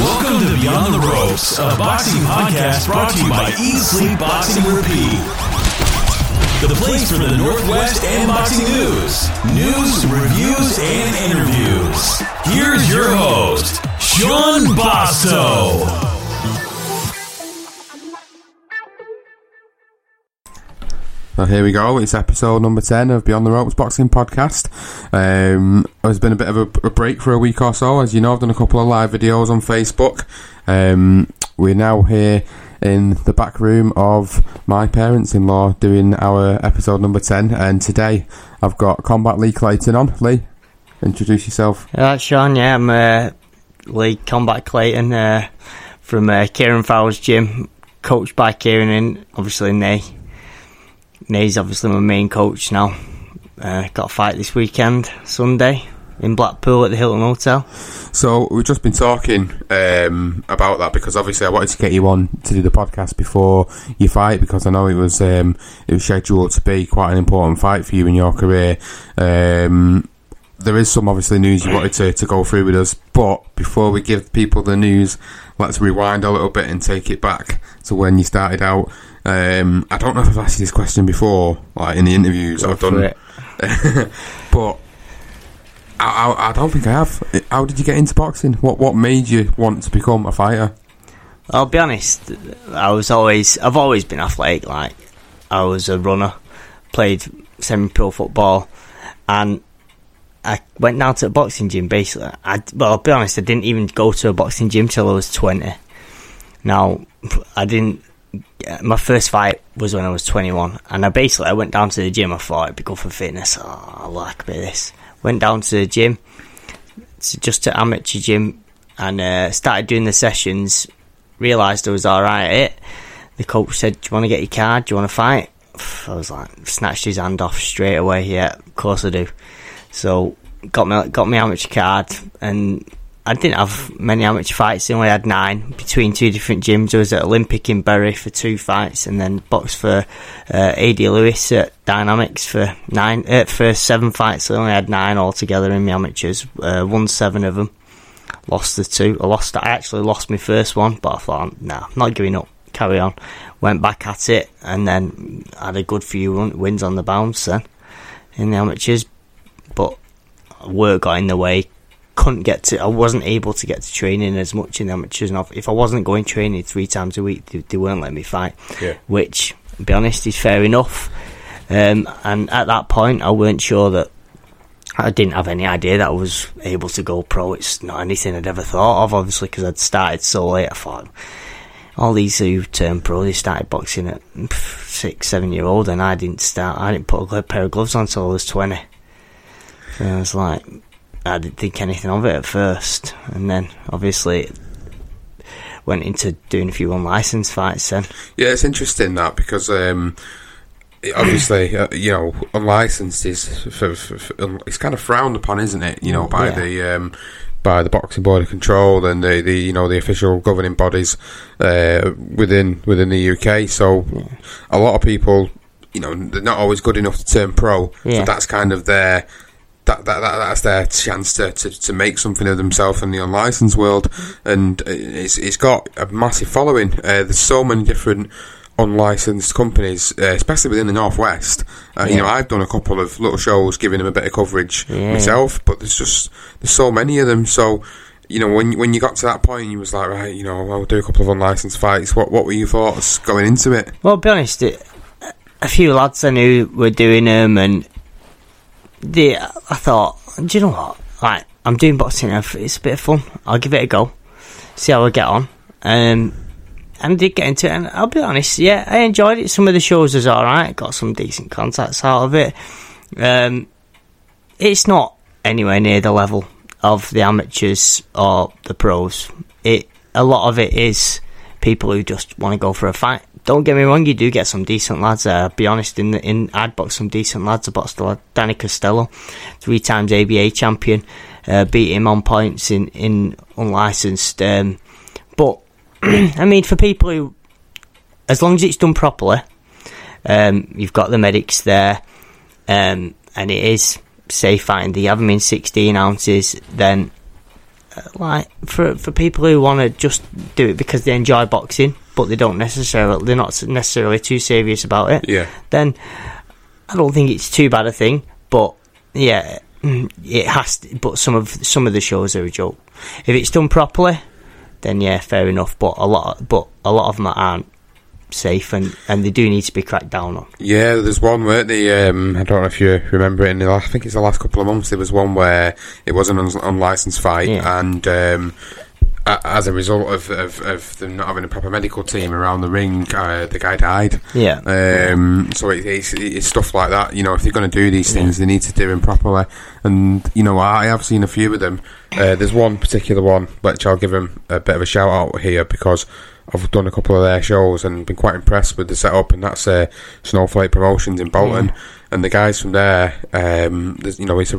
Welcome to Beyond the Ropes, a boxing podcast brought to you by Easy Boxing Repeat, the place for the Northwest and boxing news, reviews, and interviews. Here's your host, Sean Basso. Well, here we go. It's episode number 10 of Beyond the Ropes Boxing Podcast. There's been a bit of a break for a week or so. As you know, I've done a couple of live videos on Facebook. We're now here in the back room of my parents-in-law doing our episode number 10. And today I've got Combat Lee Clayton on. Lee, introduce yourself. Sean. Yeah, I'm Lee Combat Clayton from Kieran Fowler's gym, coached by Kieran and obviously Nay. He's obviously my main coach now. Got a fight this weekend, Sunday, in Blackpool at the Hilton Hotel. So we've just been talking about that, because obviously I wanted to get you on to do the podcast before your fight, because I know it was scheduled to be quite an important fight for you in your career. There is some obviously news you wanted to go through with us, but before we give people the news, let's rewind a little bit and take it back to when you started out. I don't know if I've asked you this question before, like in the interviews I've done, but I don't think I have. How did you get into boxing? What made you want to become a fighter? I'll be honest, I've always been athletic. Like, I was a runner, played semi-pro football, and I went down to a boxing gym basically. I'll be honest, I didn't even go to a boxing gym till I was 20. Now, my first fight was when I was 21, and I went down to the gym. I thought it'd be good for fitness. I like a bit of this. Went down to the gym, just to amateur gym, and started doing the sessions. Realised I was alright at it. The coach said, "Do you want to get your card? Do you want to fight?" I was like, snatched his hand off straight away. Yeah, of course I do. So got my amateur card, and I didn't have many amateur fights. I only had 9 between two different gyms. I was at Olympic in Bury for 2 fights, and then boxed for A.D. Lewis at Dynamics for 7 fights. So I only had 9 altogether in my amateurs. Won 7 of them, lost the 2. I actually lost my first one, but I thought, nah, I'm not giving up. Carry on. Went back at it, and then had a good few wins on the bounce then in the amateurs. But work got in the way. I wasn't able to get to training as much in the amateurs, and if I wasn't going training 3 times a week, they weren't letting me fight. Yeah. Which, to be honest, is fair enough. And at that point, I weren't sure that I didn't have any idea that I was able to go pro. It's not anything I'd ever thought of, obviously, because I'd started so late. I thought all these who turned pro, they started boxing at 6-7 year old, and I didn't put a pair of gloves on until I was 20. So I was like, I didn't think anything of it at first, and then obviously went into doing a few unlicensed fights then. Yeah, it's interesting that, because obviously, unlicensed is for it's kind of frowned upon, isn't it? You know, by the Boxing Board of Control and the official governing bodies within the UK. So a lot of people, they're not always good enough to turn pro. Yeah. So that's kind of their. That's their chance to make something of themselves in the unlicensed world, and it's got a massive following. There's so many different unlicensed companies, especially within the Northwest. I've done a couple of little shows giving them a bit of coverage myself, but there's so many of them. So when you got to that point, you was like, right, I'll do a couple of unlicensed fights. What were your thoughts going into it? Well, to be honest, a few lads I knew were doing them, and. I thought, do you know what? Like, I'm doing boxing, it's a bit of fun. I'll give it a go, see how I get on. And I did get into it, and I'll be honest, I enjoyed it. Some of the shows was alright, got some decent contacts out of it. It's not anywhere near the level of the amateurs or the pros. A lot of it is people who just want to go for a fight. Don't get me wrong, you do get some decent lads there. I'll be honest, I'd box some decent lads. I boxed Danny Costello, 3 times ABA champion, beat him on points in unlicensed. But, I mean, for people who, as long as it's done properly, you've got the medics there, and it is safe fighting. They have them in 16 ounces, then, for people who want to just do it because they enjoy boxing, but they're not necessarily too serious about it. Yeah. Then I don't think it's too bad a thing, but it has. But some of the shows are a joke. If it's done properly, then fair enough. But a lot of them aren't safe, and they do need to be cracked down on. Yeah, there's one where I don't know if you remember it. I think it's the last couple of months. There was one where it was an unlicensed fight, and. As a result of them not having a proper medical team around the ring, the guy died. Yeah. So it's stuff like that. If they're going to do these things, they need to do them properly. And I have seen a few of them. There's one particular one which I'll give him a bit of a shout out here because I've done a couple of their shows and been quite impressed with the setup. And that's Snowflake Promotions in Bolton. Yeah. And the guys from there, it's a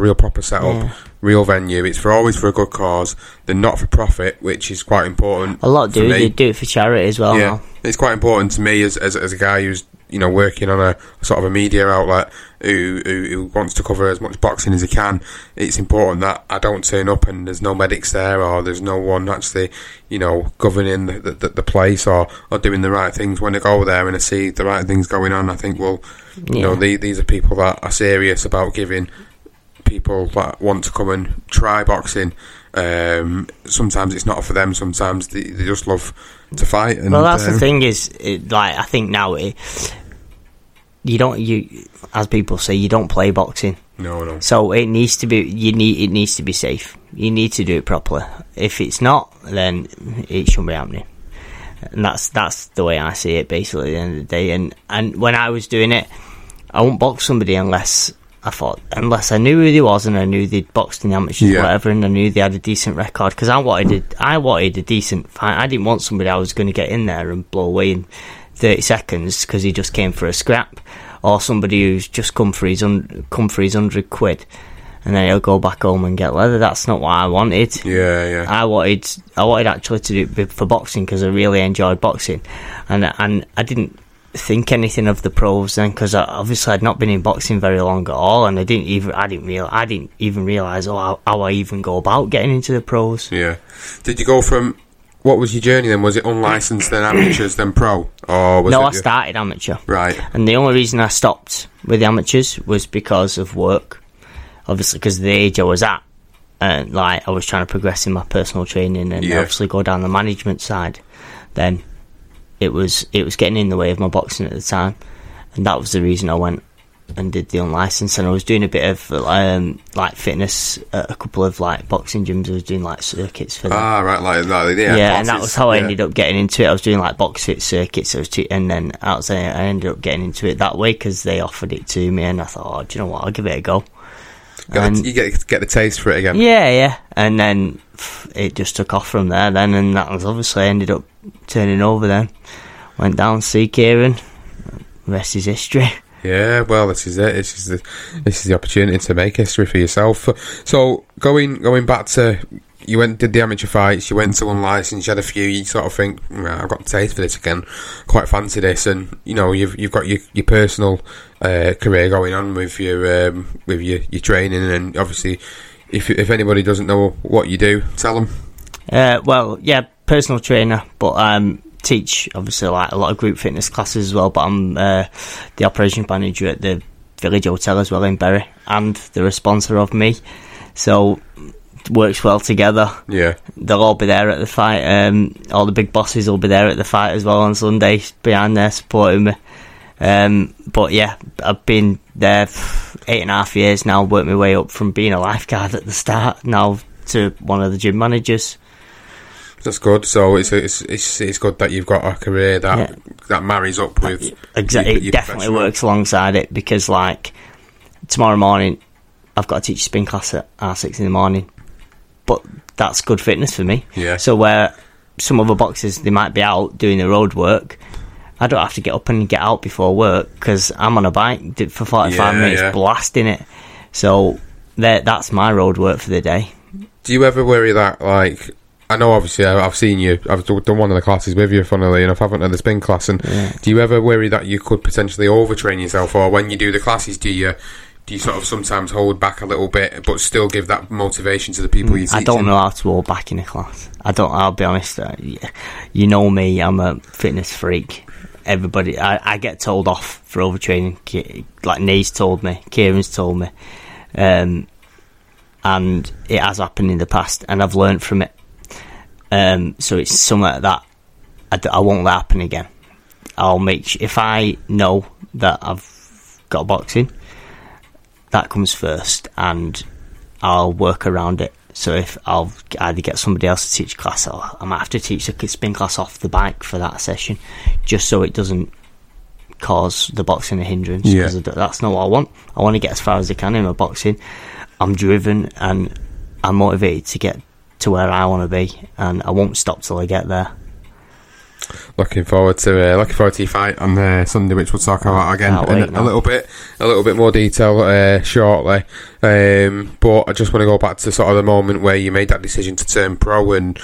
real proper setup, real venue. It's always for a good cause. They're not for profit, which is quite important. A lot do they do it for charity as well. Yeah, now. It's quite important to me as a guy who's working on a sort of a media outlet who wants to cover as much boxing as he can. It's important that I don't turn up and there's no medics there or there's no one actually governing the place or doing the right things. When I go there and I see the right things going on, I think, well, these are people that are serious about giving people that want to come and try boxing. Sometimes it's not for them. Sometimes they just love to fight. And, well, that's the thing is, I think now as people say, you don't play boxing. No. So it needs to be. It needs to be safe. You need to do it properly. If it's not, then it shouldn't be happening. And that's the way I see it. Basically, at the end of the day, and when I was doing it, I wouldn't box somebody unless I knew who they was and I knew they'd boxed in the amateurs or whatever, and I knew they had a decent record, because I wanted a decent fight. I didn't want somebody I was going to get in there and blow away in 30 seconds because he just came for a scrap, or somebody who's just come for his 100 quid and then he'll go back home and get leather. That's not what I wanted. I wanted actually to do it for boxing because I really enjoyed boxing, and I didn't think anything of the pros then, because obviously I'd not been in boxing very long at all, and I didn't even realise how I even go about getting into the pros. Yeah. Did you go from, what was your journey then? Was it unlicensed then amateurs then pro? Or was I started amateur. Right. And the only reason I stopped with the amateurs was because of work. Obviously, because of the age I was at, and I was trying to progress in my personal training and obviously go down the management side then. It was getting in the way of my boxing at the time, and that was the reason I went and did the unlicensed. And I was doing a bit of fitness at a couple of boxing gyms. I was doing circuits for them. And that was how I ended up getting into it. I was doing box fit circuits, I ended up getting into it that way because they offered it to me, and I thought, do you know what, I'll give it a go. You get the taste for it again. Yeah, and then it just took off from there then, and that was obviously ended up turning over then. Went down to see Kieran, The rest is history. Yeah, well, this is it. This is the opportunity to make history for yourself. So going back to, you went, did the amateur fights, you went to unlicensed, you had a few, you sort of think, I've got taste for this again, quite fancy this, and you know, you've got your personal career going on with your training, and obviously, if anybody doesn't know what you do, tell them. Well, yeah, personal trainer, but teach obviously like a lot of group fitness classes as well, but I'm the operations manager at the Village Hotel as well in Bury, and they're a sponsor of me, so works well together. Yeah, they'll all be there at the fight. All the big bosses will be there at the fight as well on Sunday behind there supporting me. But yeah, I've been there for 8.5 years now, worked my way up from being a lifeguard at the start now to one of the gym managers. That's good. So it's good that you've got a career that that marries up with exactly. It definitely works alongside it, because like tomorrow morning I've got to teach spin class at 6 in the morning, but that's good fitness for me. Yeah. So where some other boxers, they might be out doing the road work, I don't have to get up and get out before work because I'm on a bike for 45 minutes blasting it. So that's my road work for the day. Do you ever worry that, like, I know obviously I've seen you, I've done one of the classes with you, funnily enough, haven't I, the spin class, and do you ever worry that you could potentially overtrain yourself, or when you do the classes, do you sort of sometimes hold back a little bit but still give that motivation to the people you teaching? I don't know how to hold back in a class. I'll be honest, you know me, I'm a fitness freak. Everybody, I get told off for overtraining, like Nate's told me, Kieran's told me, and it has happened in the past and I've learned from it. So it's something that I won't let happen again. I'll make sure, if I know that I've got boxing, that comes first, and I'll work around it. So if I'll either get somebody else to teach class, or I might have to teach a spin class off the bike for that session, just so it doesn't cause the boxing a hindrance. Yeah. That's not what I want. I want to get as far as I can in my boxing. I'm driven and I'm motivated to get to where I want to be, and I won't stop till I get there. Looking forward to your fight on Sunday, which we'll talk about again in a little bit more detail shortly. But I just want to go back to sort of the moment where you made that decision to turn pro, and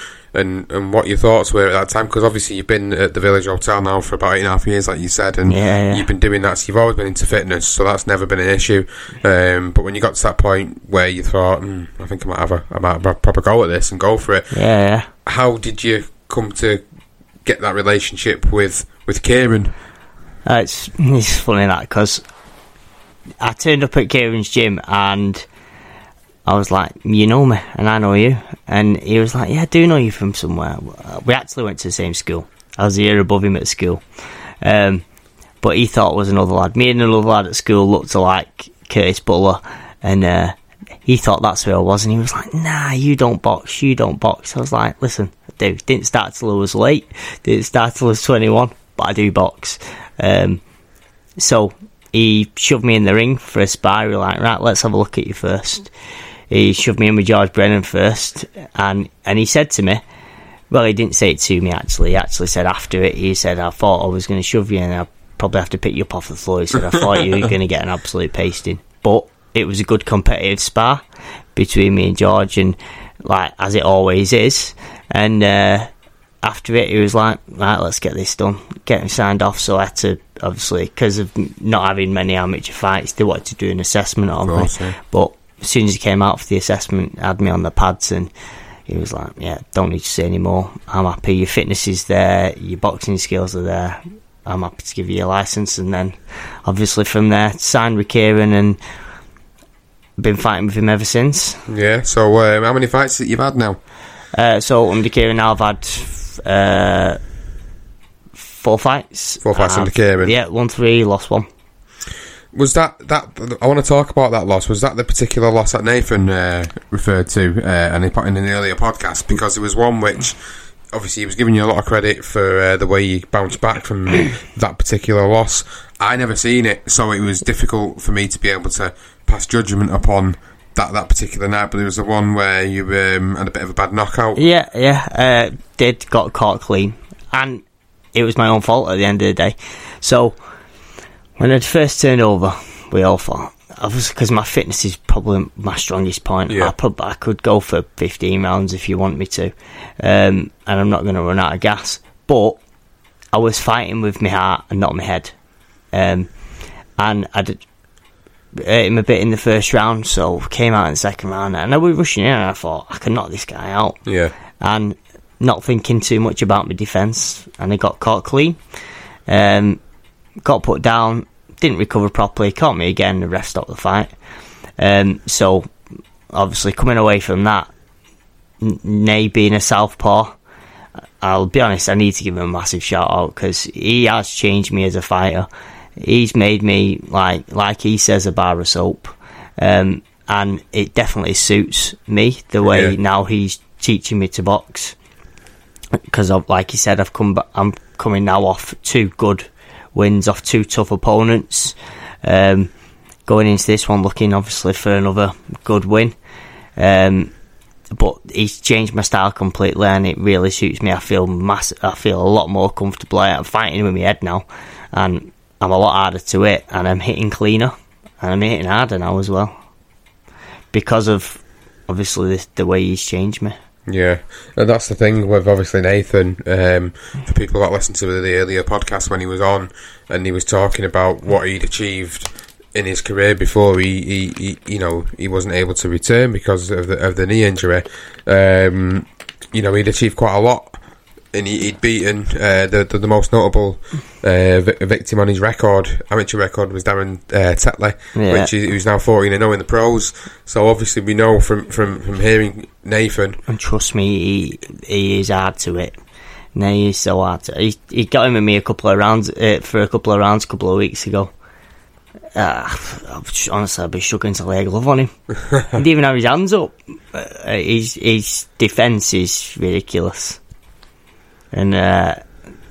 what your thoughts were at that time, because obviously you've been at the Village Hotel now for about 8.5 years, like you said, and you've been doing that, so you've always been into fitness, so that's never been an issue. But when you got to that point where you thought, I think I might have a proper go at this and go for it, how did you come to get that relationship with Kieran? It's funny that, because I turned up at Kieran's gym and I was like, you know me and I know you, and he was like, yeah, I do know you from somewhere. We actually went to the same school. I was a year above him at school, but he thought it was another lad. Me and another lad at school looked alike, Curtis Butler, and he thought that's who I was, and he was like, nah, you don't box. I was like, listen, dude, didn't start till I was late, didn't start till I was 21, but I do box. So he shoved me in the ring for a spar. He was like, right, let's have a look at you first. He shoved me in with George Brennan first, and he said to me, well, he didn't say it to me actually, he actually said after it, he said, I thought I was going to shove you and I'd probably have to pick you up off the floor. He said, I thought you were going to get an absolute pasting, but it was a good competitive spar between me and George, and like as it always is. And after it, he was like, right, let's get this done, get him signed off. So I had to, obviously, because of not having many amateur fights, they wanted to do an assessment on me. Yeah. But as soon as he came out for the assessment, had me on the pads, and he was like, yeah, don't need to say any more, I'm happy, your fitness is there, your boxing skills are there, I'm happy to give you a licence. And then obviously from there, signed with Kieran, and been fighting with him ever since. Yeah, so how many fights that you've had now? So under Kieran now I've had 4 fights. 4 fights under Kieran? Yeah, won 3, lost 1. Was that I want to talk about that loss. Was that the particular loss that Nathan referred to in an earlier podcast? Because there was one which, obviously, he was giving you a lot of credit for the way you bounced back from that particular loss. I never seen it, so it was difficult for me to be able to pass judgment upon that particular night, but it was the one where you had a bit of a bad knockout. Did got caught clean, and it was my own fault at the end of the day. So When I'd first turned over, we all thought, obviously, because my fitness is probably my strongest point. Yeah. I could go for 15 rounds if you want me to, and I'm not going to run out of gas. But I was fighting with my heart and not my head, and I did hurt him a bit in the first round, so came out in the second round, and I was rushing in, and I thought, I can knock this guy out. Yeah. And not thinking too much about my defence, and I got caught clean. Got put down, didn't recover properly, caught me again, the ref stopped the fight. So, obviously, coming away from that, Ney being a southpaw, I'll be honest, I need to give him a massive shout-out, because he has changed me as a fighter. He's made me, like he says, a bar of soap. And it definitely suits me, the way now he's teaching me to box. Because, like he said, I'm coming now off two good wins off two tough opponents, going into this one looking obviously for another good win, but he's changed my style completely and it really suits me. I feel a lot more comfortable. I'm fighting with my head now and I'm a lot harder to hit, and I'm hitting cleaner and I'm hitting harder now as well, because of obviously the way he's changed me. Yeah, and that's the thing with obviously Nathan. For people that listened to the earlier podcast when he was on, and he was talking about what he'd achieved in his career before he wasn't able to return because of the knee injury. He'd achieved quite a lot, and he'd beaten the most notable victim on his record, amateur record, was Darren Tetley, who's now 14-0 in the pros. So obviously we know from hearing Nathan, and trust me, he is hard to hit. No, he's so hard to hit. He got him and me a couple of weeks ago. Honestly, I'd be struggling to lay a glove on him. He didn't even have his hands up. His defence is ridiculous. And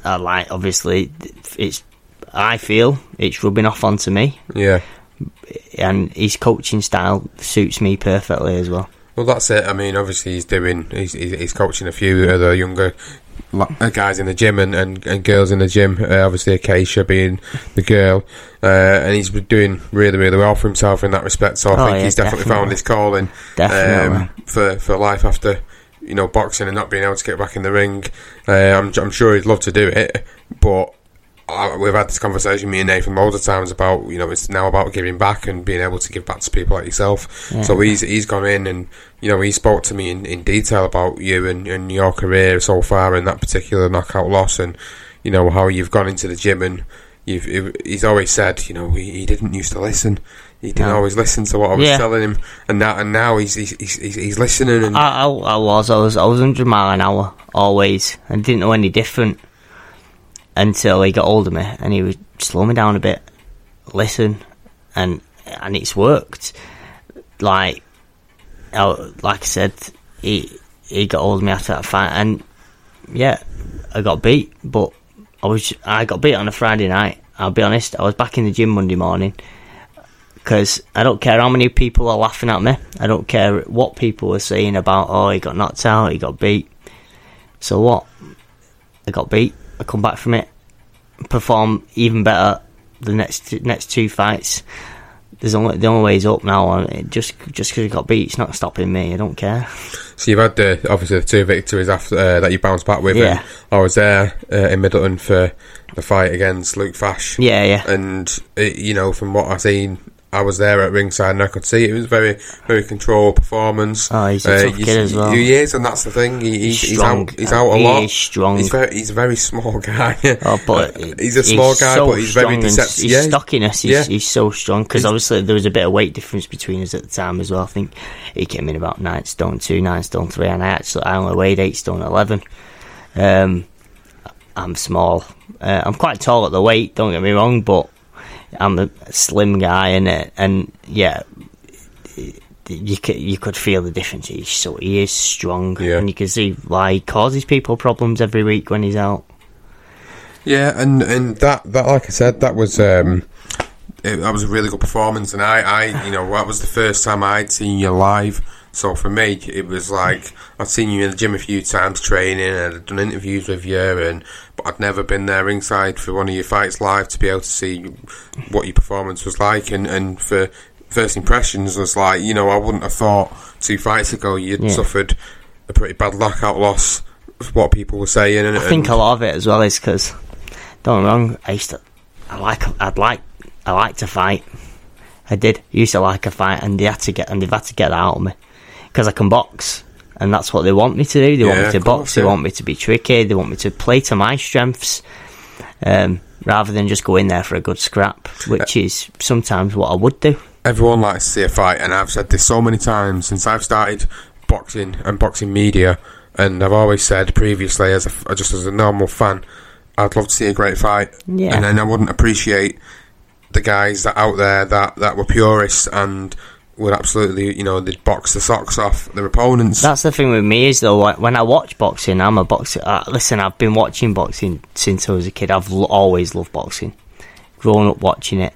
obviously, I feel it's rubbing off onto me. Yeah. And his coaching style suits me perfectly as well. Well, that's it. I mean, obviously, he's coaching a few of the younger guys in the gym and girls in the gym. Obviously, Acacia being the girl, and he's doing really, really well for himself in that respect. So I think he's definitely found his calling for life after, boxing and not being able to get back in the ring. I'm sure he'd love to do it, but we've had this conversation, me and Nathan, loads of times about, it's now about giving back and being able to give back to people like yourself. Yeah. So he's gone in and, he spoke to me in detail about you and your career so far and that particular knockout loss and, how you've gone into the gym and he's always said, he didn't used to listen. He didn't always listen to what I was telling him, and now he's listening. And I was 100 mile an hour always, and didn't know any different until he got hold of me, and he would slow me down a bit, listen, and it's worked. Like I said, he got hold of me after that fight, and I got beat, but I got beat on a Friday night. I'll be honest, I was back in the gym Monday morning. Because I don't care how many people are laughing at me. I don't care what people are saying about, he got knocked out, he got beat. So what? I got beat. I come back from it. Perform even better the next two fights. The only way is up now. And just because I got beat, it's not stopping me. I don't care. So you've had, the two victories after that you bounced back with. Yeah. I was there in Middleton for the fight against Luke Fash. Yeah. And, from what I've seen, I was there at ringside and I could see it was very, very controlled performance. He's a tough kid as well. He is, and that's the thing. He's out a lot. He's strong. He's a very small guy. But he's very deceptive. His stockiness, he's so strong, because obviously there was a bit of weight difference between us at the time as well. I think he came in about 9'2", 9'3", and I only weighed 8'11". I'm small. I'm quite tall at the weight, don't get me wrong, but I'm a slim guy, you could feel the difference. So he is strong, and you can see why he causes people problems every week when he's out. Yeah, and that like I said, that was that was a really good performance, and I that was the first time I'd seen you live. So for me, it was like, I'd seen you in the gym a few times training, and I'd done interviews with you, but I'd never been there ringside for one of your fights live to be able to see what your performance was like. And for first impressions was like, you know, I wouldn't have thought 2 fights ago you'd suffered a pretty bad knockout loss, what people were saying. And I think a lot of it as well is because, don't get me wrong, I like to fight. I did used to like a fight, and they've had to get that out of me because I can box, and that's what they want me to do. They want me to box, they want me to be tricky, they want me to play to my strengths, rather than just go in there for a good scrap, which is sometimes what I would do. Everyone likes to see a fight, and I've said this so many times since I've started boxing and boxing media, and I've always said previously, just as a normal fan, I'd love to see a great fight, and then I wouldn't appreciate the guys that out there that were purists and would absolutely, you know, they'd box the socks off their opponents. That's the thing with me is, though, like, when I watch boxing, I'm a boxer. Listen, I've been watching boxing since I was a kid. I've always loved boxing, growing up watching it.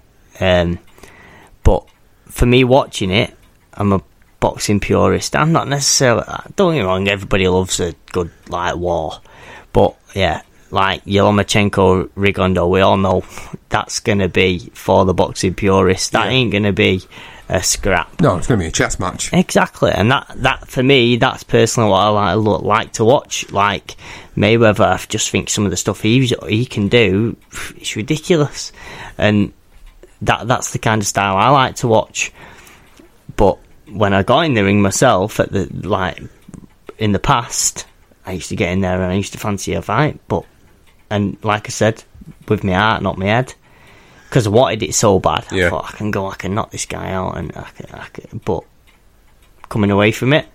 But for me, watching it, I'm a boxing purist. I'm not necessarily... Don't get me wrong, everybody loves a good, like, war. But, yeah... Like Lomachenko, Rigondeaux, we all know that's going to be for the boxing purists. That ain't going to be a scrap. No, it's going to be a chess match. Exactly, and that for me, that's personally what I like to watch. Like Mayweather, I just think some of the stuff he can do, it's ridiculous, and that's the kind of style I like to watch. But when I got in the ring myself, in the past, I used to get in there and I used to fancy a fight, but. And like I said, with my heart, not my head, because I wanted it so bad. I thought, I can knock this guy out, and I can. But coming away from it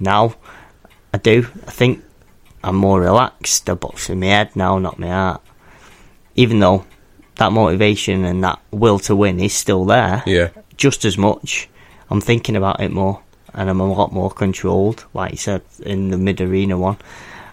now, I think I'm more relaxed. I box with my head now, not my heart. Even though that motivation and that will to win is still there, just as much. I'm thinking about it more, and I'm a lot more controlled. Like you said in the mid arena one,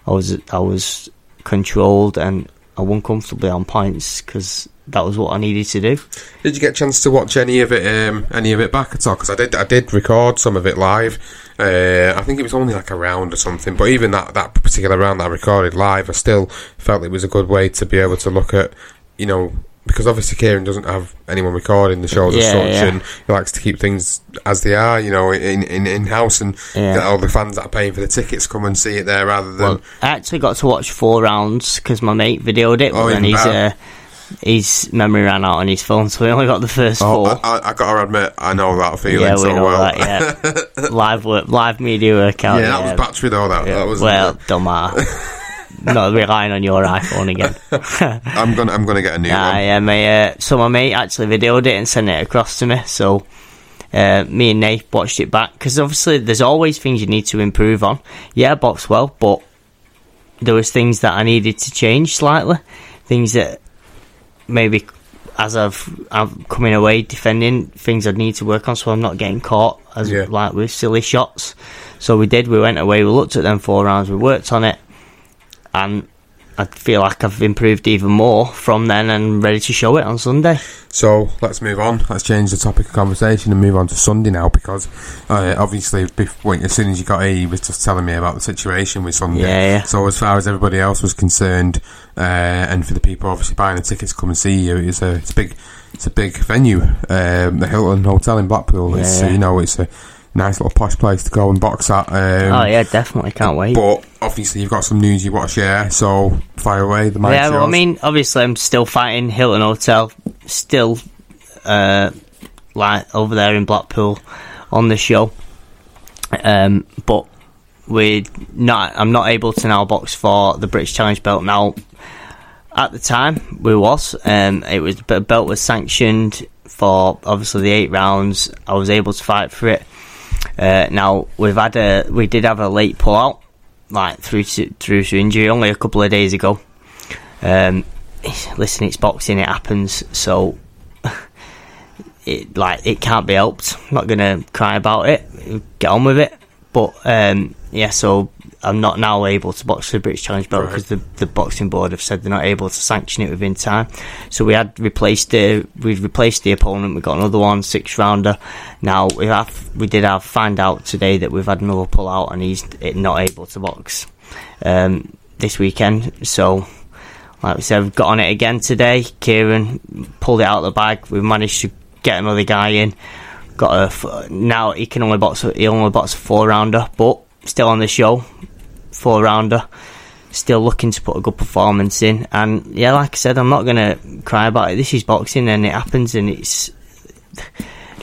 I was controlled, and I won comfortably on points because that was what I needed to do. Did you get a chance to watch any of it back at all? Because I did record some of it live. I think it was only like a round or something, but even that particular round that I recorded live, I still felt it was a good way to be able to look at, you know, because obviously Kieran doesn't have anyone recording the shows as such, and he likes to keep things as they are, you know, in-house, and get all the fans that are paying for the tickets come and see it there rather than... Well, I actually got to watch 4 rounds because my mate videoed it, but then his memory ran out on his phone, so we only got the first 4. I gotta admit, I know that feeling so well. That, live media account. Yeah, that was battery though, that was... Well, don't matter. Not relying on your iPhone again. I'm gonna get a new one. Yeah, my mate actually videoed it and sent it across to me. So me and Nate watched it back because obviously there's always things you need to improve on. Yeah, I boxed well, but there was things that I needed to change slightly. Things that maybe as I'm coming away defending, things I'd need to work on, so I'm not getting caught as like with silly shots. So we went away, we looked at them 4 rounds, we worked on it. And I feel like I've improved even more from then and ready to show it on Sunday. So let's move on. Let's change the topic of conversation and move on to Sunday now, because obviously as soon as you got here, you was just telling me about the situation with Sunday. Yeah. So as far as everybody else was concerned, and for the people obviously buying the tickets to come and see you, it's a big venue, the Hilton Hotel in Blackpool. Yeah, you know, it's a nice little posh place to go and box at. Definitely can't wait. But obviously you've got some news you want to share, so fire away. The mic. Yeah, well, I mean, obviously I'm still fighting Hilton Hotel, still over there in Blackpool on the show. But I'm not able to now box for the British Challenge belt now. At the time, the belt was sanctioned for obviously the 8 rounds. I was able to fight for it. Now we did have a late pull out, like through to injury, only a couple of days ago. Listen, it's boxing; it happens. So, it can't be helped. I'm not gonna cry about it. Get on with it. But yeah, so I'm not now able to box for the British Challenge belt because the boxing board have said they're not able to sanction it within time. So we had replaced the opponent. We got another one, 6-rounder. Now we did find out today that we've had another pull out and he's not able to box this weekend. So like we said, we've got on it again today. Kieran pulled it out of the bag. We've managed to get another guy in. Now he can only box. He only box a 4-rounder, but still on the show. 4-rounder, still looking to put a good performance in. And yeah, like I said, I'm not gonna cry about it. This is boxing, and it happens, and it's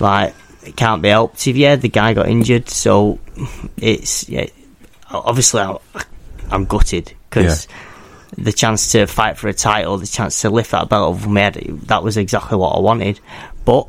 like it can't be helped. Yeah, the guy got injured, so it's obviously I'm gutted because. Yeah. The chance to fight for a title, the chance to lift that belt over my head, that was exactly what I wanted. But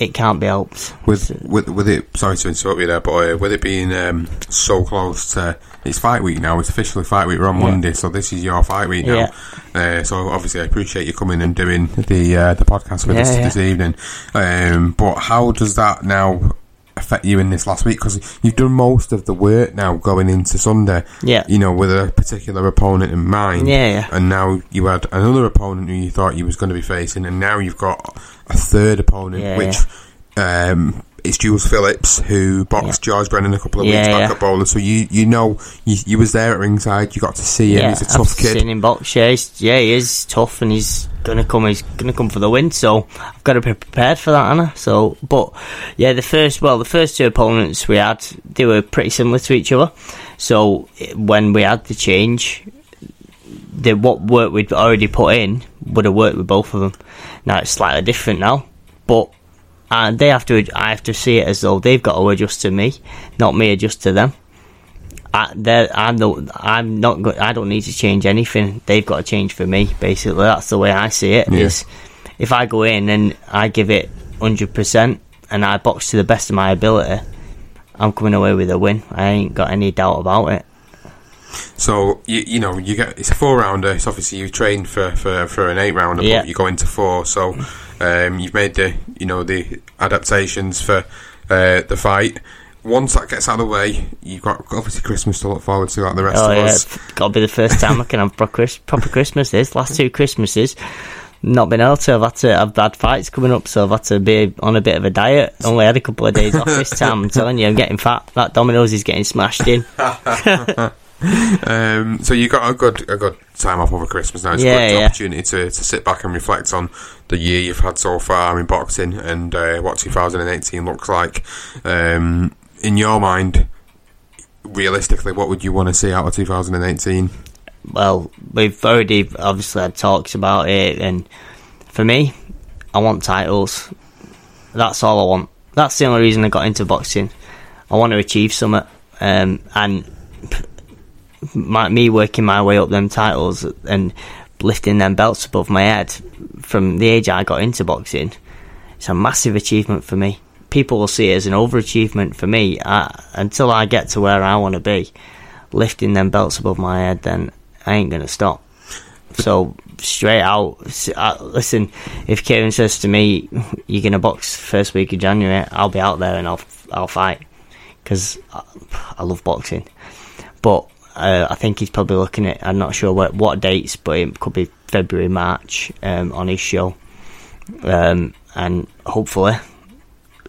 it can't be helped. With it, sorry to interrupt you there, but with it being so close to... It's fight week now, it's officially fight week, we're on Monday, so this is your fight week now. Yeah. So obviously I appreciate you coming and doing the podcast with us this evening. But how does that now affect you in this last week, because you've done most of the work now going into Sunday, you know, with a particular opponent in mind, and now you had another opponent who you thought you was going to be facing, and now you've got a third opponent, which it's Jules Phillips, who boxed George Brennan a couple of weeks back at Bowler, so you know you was there at ringside, you got to see him, he's a tough kid. I've seen him box, he is tough, and he's gonna come for the win, so I've got to be prepared for that, Anna. So, but yeah, the first two opponents we had, they were pretty similar to each other, so when we had the change, what work we'd already put in would have worked with both of them. Now it's slightly different now, but and I have to see it as though they've got to adjust to me, not me adjust to them. I don't need to change anything. They've got to change for me. Basically, that's the way I see it. Yeah. Is if I go in and I give it 100% and I box to the best of my ability, I'm coming away with a win. I ain't got any doubt about it. So you know, you get it's a 4-rounder. It's obviously you trained for an 8-rounder, but you go into 4. So you've made the adaptations for the fight. Once that gets out of the way, you've got obviously Christmas to look forward to, like the rest of us. Got to be the first time I can have proper Christmas. This last two Christmases, not been able to. I've had fights coming up, so I've had to be on a bit of a diet. Only had a couple of days off this time. I'm telling you, I'm getting fat. That Domino's is getting smashed in. So you got a good time off over Christmas now. It's a good opportunity to sit back and reflect on the year you've had so far in boxing and what 2018 looks like. In your mind, realistically, what would you want to see out of 2018? Well, we've already obviously had talks about it, and for me, I want titles. That's all I want. That's the only reason I got into boxing. I want to achieve something, and me working my way up them titles and lifting them belts above my head from the age I got into boxing, it's a massive achievement for me. People will see it as an overachievement for me. Until I get to where I want to be, lifting them belts above my head, then I ain't going to stop. So, straight out, listen, if Kieran says to me, you're going to box first week of January, I'll be out there and I'll fight. Because I love boxing. But I think he's probably looking at, I'm not sure what dates, but it could be February, March on his show. And hopefully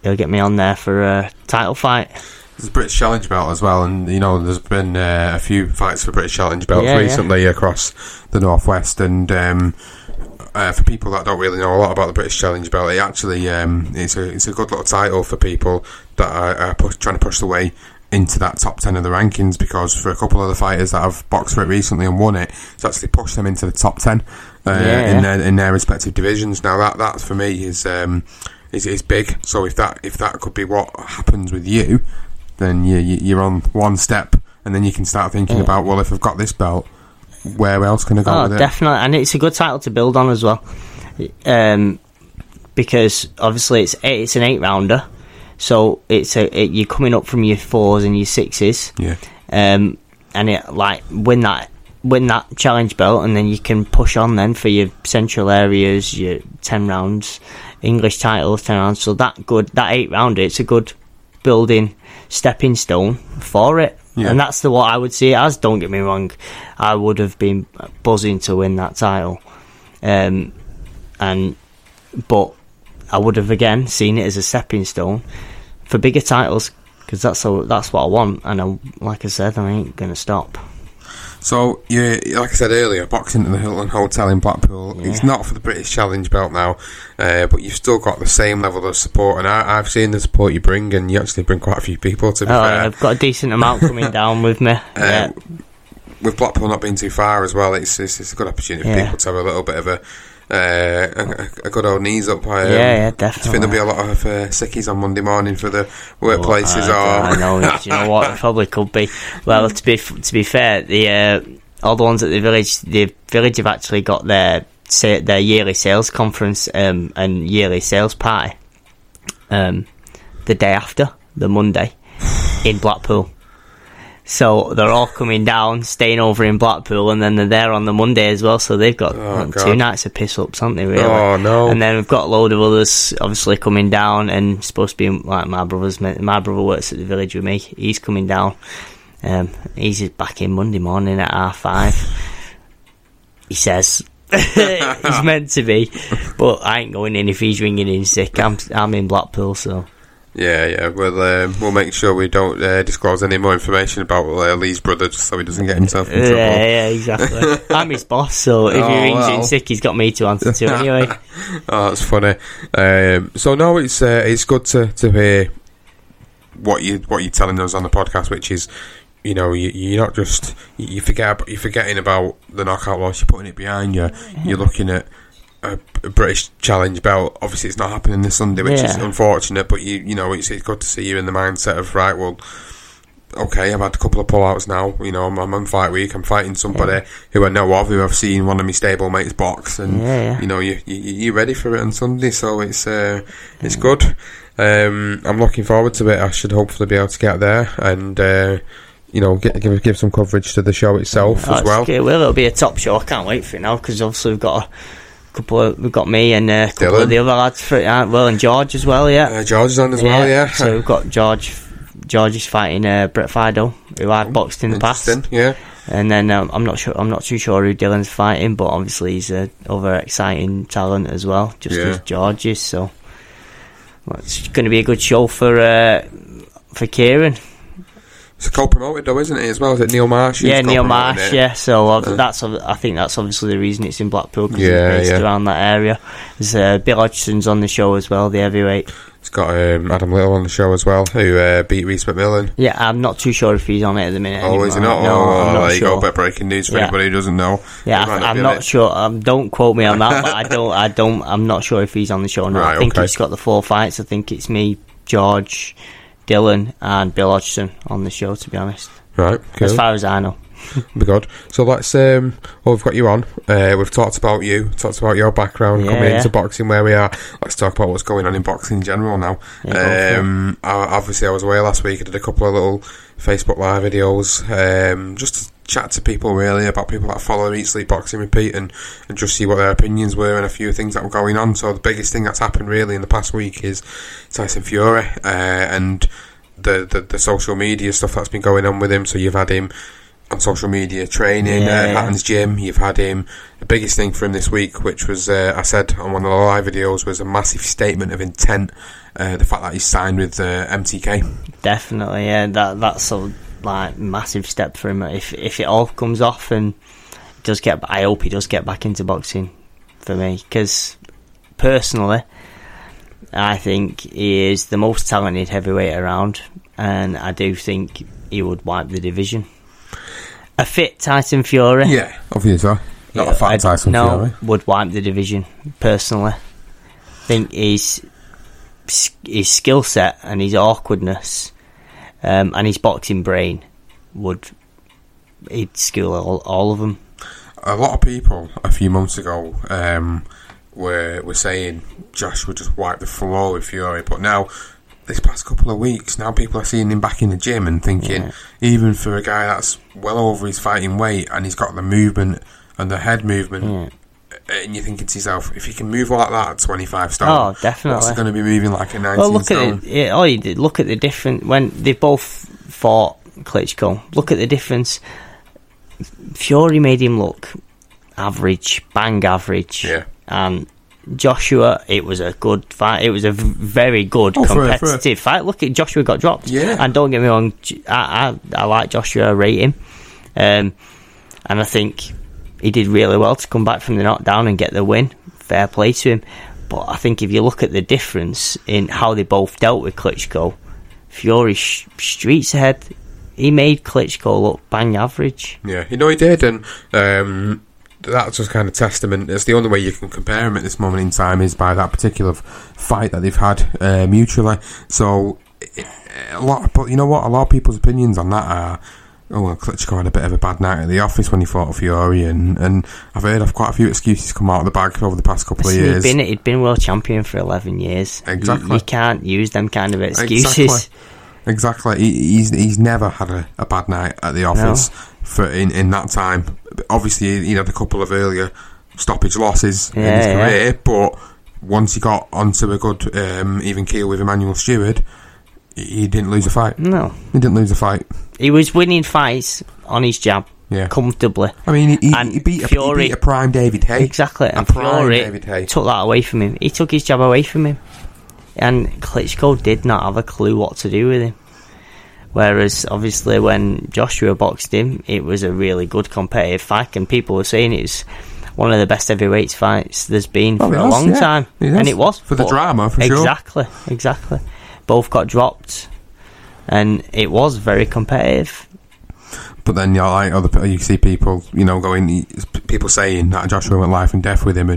he'll get me on there for a title fight. There's a British Challenge belt as well, and you know there's been a few fights for British Challenge belts recently across the northwest, and for people that don't really know a lot about the British Challenge belt, it actually it's a good little title for people that are trying to push the way into that top 10 of the rankings, because for a couple of the fighters that have boxed for it recently and won it, it's actually pushed them into the top 10 in their respective divisions. Now that for me is big. So if that could be what happens with you, then you're on one step, and then you can start thinking about, well, if I've got this belt, where else can I go with it? Definitely, and it's a good title to build on as well, because obviously it's an 8-rounder, so you're coming up from your 4s and your 6s, and it like win that challenge belt, and then you can push on then for your central areas, your 10 rounds, English titles, 10 rounds. So that 8-rounder, it's a good building stepping stone for it. Yeah. And that's what I would see it as. Don't get me wrong, I would have been buzzing to win that title, but I would have again seen it as a stepping stone for bigger titles, because that's what I want. And like I said, I ain't going to stop. So, like I said earlier, boxing at the Hilton Hotel in Blackpool, yeah. It's not for the British Challenge belt now, but you've still got the same level of support, and I've seen the support you bring, and you actually bring quite a few people, to be fair. Yeah, I've got a decent amount coming down with me. Yeah. With Blackpool not being too far as well, it's a good opportunity for people to have a little bit of a good old knees up. Yeah, definitely. I think there'll be a lot of sickies on Monday morning for the workplaces. Do you know what? It probably could be. Well, to be fair, all the ones at the village have actually got their yearly sales conference and yearly sales party the day after, the Monday, in Blackpool. So they're all coming down, staying over in Blackpool, and then they're there on the Monday as well. So they've got two nights of piss-ups, haven't they, really? Oh, no. And then we've got a load of others, obviously, coming down, and supposed to be, like, my brother's... My brother works at the village with me. He's coming down. He's back in Monday morning at 5:30. He says... He's meant to be. But I ain't going in if he's ringing in sick. I'm in Blackpool, so... Yeah, we'll make sure we don't disclose any more information about Lee's brother, just so he doesn't get himself in trouble. Yeah, exactly. I'm his boss, so if he rings in sick, he's got me to answer to anyway. Oh, that's funny. So no, it's good to hear what you're telling us on the podcast, which is, you know, you're not just you're forgetting about the knockout loss, you're putting it behind you. You're looking at a British Challenge belt. Obviously, it's not happening this Sunday, which is unfortunate. But you know, it's good to see you in the mindset of, right, well, okay, I've had a couple of pullouts now. You know, I'm on fight week. I'm fighting somebody who I know of, who I've seen one of my stable mates box, and you know, you're ready for it on Sunday. So it's good. I'm looking forward to it. I should hopefully be able to get there and. You know, give some coverage to the show itself as well. It will. It'll be a top show. I can't wait for it now, because obviously we've got we've got me and a couple Dylan. Of the other lads for it, and George as well, George is on as well, So we've got George is fighting Brett Fido, who I've boxed in the past. Yeah. And then I'm not too sure who Dylan's fighting, but obviously he's a other exciting talent as well, just as George is. So it's going to be a good show for Kieran. It's co-promoted though, isn't it, as well? Is it Neil Marsh? Yeah, Neil Marsh, So I think that's obviously the reason it's in Blackpool, because it's based around that area. There's Bill Hodgson's on the show as well, the heavyweight. It's got Adam Little on the show as well, who beat Reese McMillan. Yeah, I'm not too sure if he's on it at the minute. Oh, is he not? No, I'm not there you sure. Go, bit breaking news for anybody who doesn't know. Yeah, I'm not sure. Don't quote me on that, but I'm not sure if he's on the show or not. Right, I think he's got the 4 fights. I think it's me, George... Dylan and Bill Hodgson on the show, to be honest. Right, cool. As far as I know. Be good. So let's, we've got you on. We've talked about you, talked about your background, coming into boxing, where we are. Let's talk about what's going on in boxing in general now. Yeah, obviously, I was away last week. I did a couple of little Facebook Live videos, just to chat to people, really, about people that follow Easy Boxing Repeat and just see what their opinions were and a few things that were going on. So the biggest thing that's happened, really, in the past week is Tyson Fury and the social media stuff that's been going on with him. So you've had him on social media training at Hatton's gym. You've had him. The biggest thing for him this week, which was I said on one of the live videos, was a massive statement of intent. The fact that he's signed with MTK. Definitely, that's a massive step for him. If it all comes off and I hope he does get back into boxing for me, because personally, I think he is the most talented heavyweight around, and I do think he would wipe the division. A fit Tyson Fury. Yeah, obviously. Not a fat Tyson Fury. No, would wipe the division, personally. I think his skill set and his awkwardness and his boxing brain he'd school all of them. A lot of people a few months ago were saying Joshua just wiped the floor with Fury, but now... This past couple of weeks, now people are seeing him back in the gym and thinking, even for a guy that's well over his fighting weight and he's got the movement and the head movement, and you're thinking to yourself, if he can move like that at 25 stone, oh, definitely, what's he going to be moving like at 19 stone? At it, oh, look at the difference when they both fought Klitschko. Look at the difference. Fury made him look average, bang average. Yeah. And Joshua, it was a good fight. It was a very good competitive fight. Look at Joshua got dropped. Yeah. And don't get me wrong, I like Joshua, I rate him. And I think he did really well to come back from the knockdown and get the win. Fair play to him. But I think if you look at the difference in how they both dealt with Klitschko, Fury streets ahead. He made Klitschko look bang average. Yeah, you know he did, and that's just kind of testament. It's the only way you can compare him at this moment in time is by that particular fight that they've had mutually. So a lot, but you know what? A lot of people's opinions on that are, oh, well, Klitschko had a bit of a bad night at the office when he fought Fury, and I've heard of quite a few excuses come out of the bag over the past couple of years. He'd been world champion for 11 years. Exactly, you can't use them kind of excuses. Exactly. He's never had a bad night at the office in that time. Obviously, he had a couple of earlier stoppage losses in his career, but once he got onto a good even keel with Emmanuel Stewart, he didn't lose a fight. No. He didn't lose a fight. He was winning fights on his jab comfortably. I mean, he beat a prime David Hay. Exactly. And Fury took that away from him. He took his jab away from him. And Klitschko did not have a clue what to do with him. Whereas, obviously, when Joshua boxed him, it was a really good competitive fight, and people were saying it's one of the best heavyweight fights there's been for a long time. And it was. For the drama, for sure. Exactly. Both got dropped, and it was very competitive. But then you're like, you see people, people saying that Joshua went life and death with him,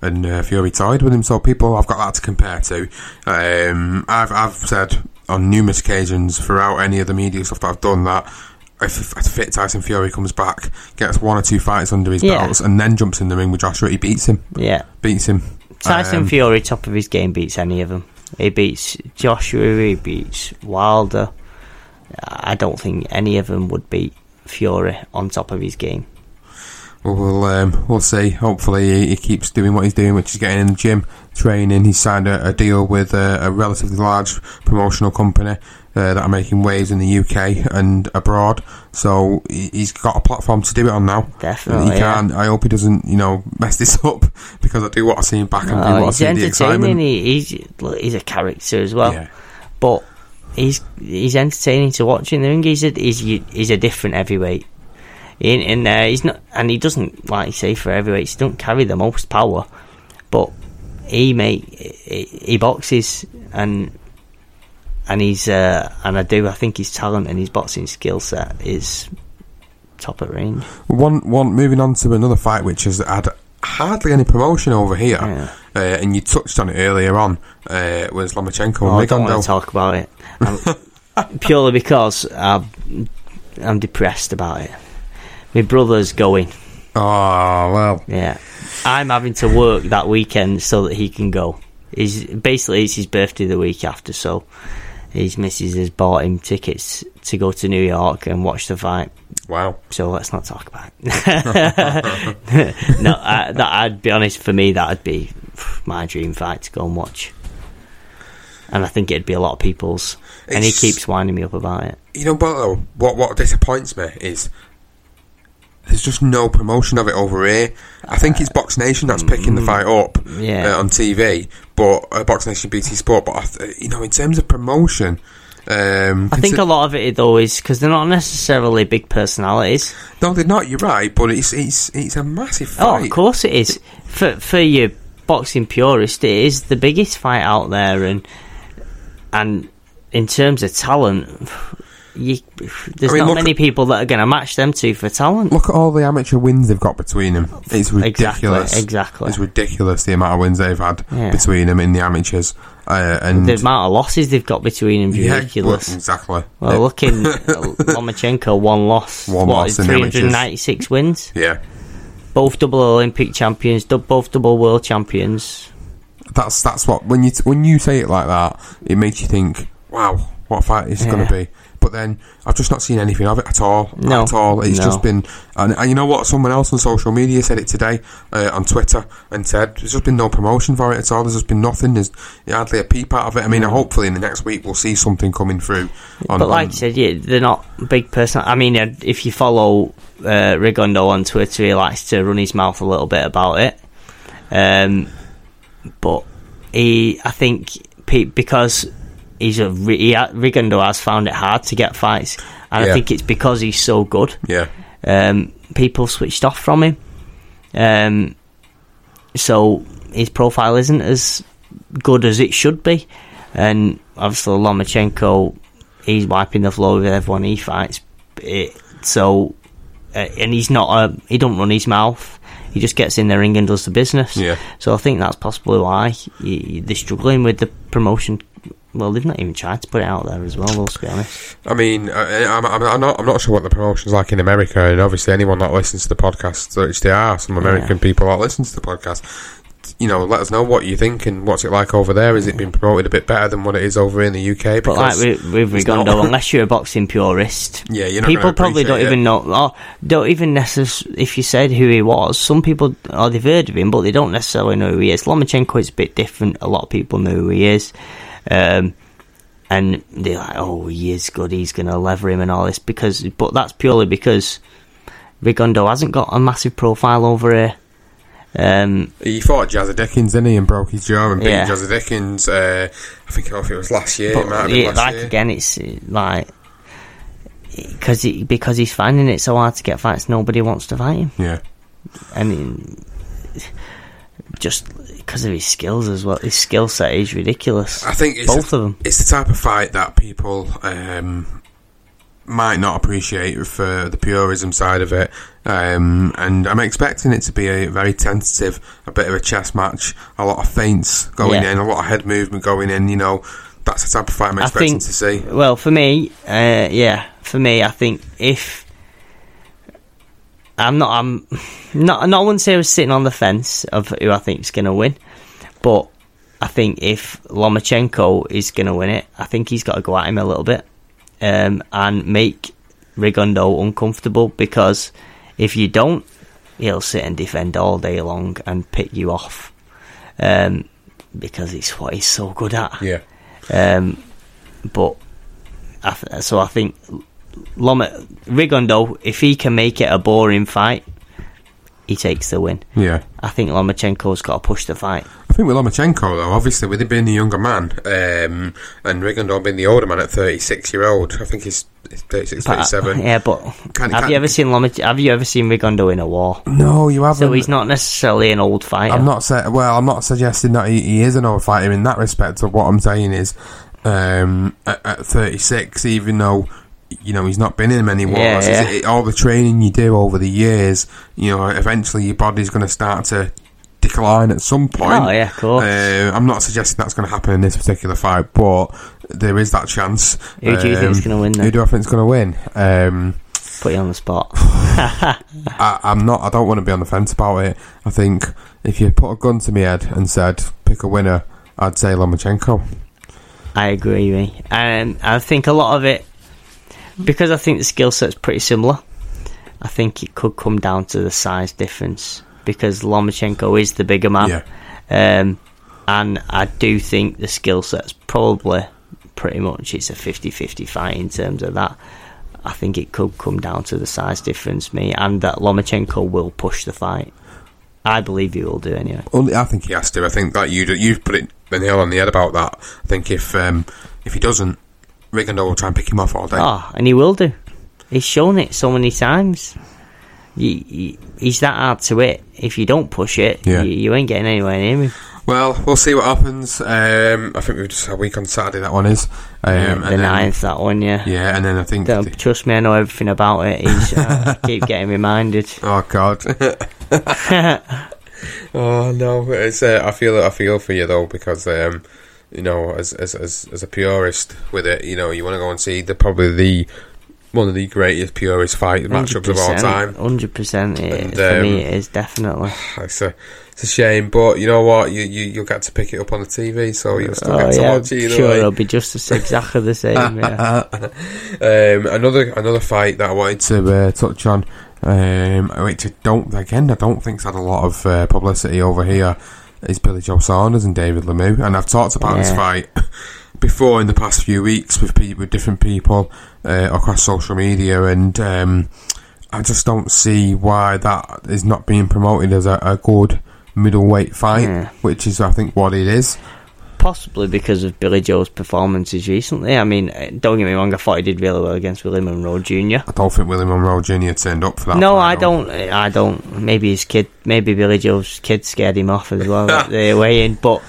and Fury toyed with him, so people I've got that to compare to. I've said on numerous occasions throughout any of the media stuff that I've done that if fit Tyson Fury comes back, gets one or two fights under his belts, and then jumps in the ring with Joshua, he beats him. Yeah, beats him. Tyson Fury, top of his game, beats any of them. He beats Joshua, he beats Wilder. I don't think any of them would beat Fury on top of his game. We'll see. Hopefully he keeps doing what he's doing, which is getting in the gym, training. He's signed a deal with a relatively large promotional company that are making waves in the UK and abroad. So he's got a platform to do it on now. Definitely, he can. I hope he doesn't, mess this up, because I do want to see him back and do what I see the excitement. He's a character as well, but he's entertaining to watch in the ring. He's a different heavyweight. In there, he's not, and he doesn't, like you say, for heavyweights, he don't carry the most power, but he boxes, and he's I think his talent and his boxing skill set is top of range. Moving on to another fight which has had hardly any promotion over here, and you touched on it earlier on, was Lomachenko. I don't want to talk about it purely because I'm depressed about it. My brother's going. Oh, well. Yeah. I'm having to work that weekend so that he can go. It's his birthday the week after, so his missus has bought him tickets to go to New York and watch the fight. Wow. So let's not talk about it. No, I'd be honest, for me, that would be my dream fight to go and watch. And I think it'd be a lot of people's. And he keeps winding me up about it. What disappoints me is there's just no promotion of it over here. I think it's Box Nation that's picking the fight up on TV, but Box Nation BT Sport. But in terms of promotion, I think a lot of it though is because they're not necessarily big personalities. No, they're not. You're right, but it's a massive fight. Oh, of course it is. For your boxing purist, it is the biggest fight out there, and in terms of talent. There's not many people that are going to match them two for talent. Look at all the amateur wins they've got between them. It's ridiculous. Exactly. It's ridiculous the amount of wins they've had between them in the amateurs. And the amount of losses they've got between them is ridiculous. Exactly. Well, looking at Lomachenko, one loss in 396 amateurs. Wins. Yeah. Both double Olympic champions, both double world champions. That's what, when you say it like that, it makes you think, wow, what a fight this is going to be. but then I've just not seen anything of it at all. No. At all. It's just been... And you know what? Someone else on social media said it today on Twitter and said there's just been no promotion for it at all. There's just been nothing. There's hardly a peep out of it. I mean, hopefully in the next week we'll see something coming through. But like I said, they're not big personal... I mean, if you follow Rigondeaux on Twitter, he likes to run his mouth a little bit about it. But because... Rigondeaux has found it hard to get fights, and I think it's because he's so good. People switched off from him, so his profile isn't as good as it should be. And obviously Lomachenko, he's wiping the floor with everyone he fights. And he's not he don't run his mouth. He just gets in the ring and does the business. So I think that's possibly why they're struggling with the promotion. Well, they've not even tried to put it out there as well, let's be honest. I mean, I'm not sure what the promotion's like in America, and obviously anyone that listens to the podcast, which there are some American people that listen to the podcast, you know, let us know what you think and what's it like over there. Is it being promoted a bit better than what it is over in the UK? But like with Rigondeaux, unless you're a boxing purist, you're not people probably don't even know, or don't even necessarily, if you said who he was, some people, or they've heard of him, but they don't necessarily know who he is. Lomachenko is a bit different. A lot of people know who he is. And they're like, oh, he is good, he's going to lever him and all this, but that's purely because Rigondeaux hasn't got a massive profile over here. He fought Jazza Dickens, didn't he, and broke his jaw and beat Jazza Dickens. I think if it was last year, it might have been last year. Again, it's like, because he's finding it so hard to get fights, nobody wants to fight him. Yeah. I mean... just because of his skills as well. His skill set is ridiculous. I think it's both of them. It's the type of fight that people might not appreciate for the purism side of it. And I'm expecting it to be a very tentative, a bit of a chess match, a lot of feints going in, a lot of head movement going in, you know. That's the type of fight I'm expecting to see. Well, for me, I think if... I'm not. No one say I was sitting on the fence of who I think is going to win, but I think if Lomachenko is going to win it, I think he's got to go at him a little bit and make Rigondeaux uncomfortable, because if you don't, he'll sit and defend all day long and pick you off because it's what he's so good at. Yeah. So I think. Rigondeaux, if he can make it a boring fight, he takes the win. Yeah, I think Lomachenko's got to push the fight. I think with Lomachenko, though, obviously with him being the younger man and Rigondeaux being the older man at 36-year-old, I think he's 36, 37. Yeah, but have you ever seen Rigondeaux in a war? No, you haven't. So he's not necessarily an old fighter. I'm not suggesting that he is an old fighter in that respect. Of what I'm saying is, at 36, even though. You know, he's not been in many wars. Yeah. All the training you do over the years, you know, eventually your body's going to start to decline at some point. Oh, yeah, of course. I'm not suggesting that's going to happen in this particular fight, but there is that chance. Who do you think is going to win, then? Who do I think is going to win? Put you on the spot. I don't want to be on the fence about it. I think if you put a gun to my head and said, pick a winner, I'd say Lomachenko. I agree with you. And I think a lot of it, because I think the skill set's pretty similar, I think it could come down to the size difference, because Lomachenko is the bigger man. Yeah. And I do think the skill set's probably pretty much, it's a 50-50 fight in terms of that. I think it could come down to the size difference, and that Lomachenko will push the fight. I believe he will do anyway. I think he has to. I think that you've put it the nail on the head about that. I think if he doesn't, Rigondeaux will try and pick him off all day. Oh, and he will do. He's shown it so many times. He's that hard to hit. If you don't push it, you ain't getting anywhere near him. Well, we'll see what happens. I think we've just had a week on Saturday, that one is. The 9th, that one, yeah. Yeah, and then I think... trust me, I know everything about it. I keep getting reminded. Oh, God. Oh, no. It's, I feel for you, though, because... You know, as a purist with it, you know, you want to go and see probably the one of the greatest purest fight matchups of all time. 100% for me it is, definitely. It's a shame, but you know what, you'll get to pick it up on the TV, so you'll still get to watch it. Sure, it'll be just exactly the same. Another fight that I wanted to touch on, which I don't think's had a lot of publicity over here, is Billy Joe Saunders and David Lemieux, and I've talked about this fight before in the past few weeks with different people across social media, and I just don't see why that is not being promoted as a good middleweight fight, which is I think what it is. Possibly because of Billy Joe's performances recently. I mean, don't get me wrong, I thought he did really well against William Monroe Jr. I don't think William Monroe Jr. turned up for that. No, I don't. Maybe his kid, maybe Billy Joe's kid scared him off as well at the weigh-in. But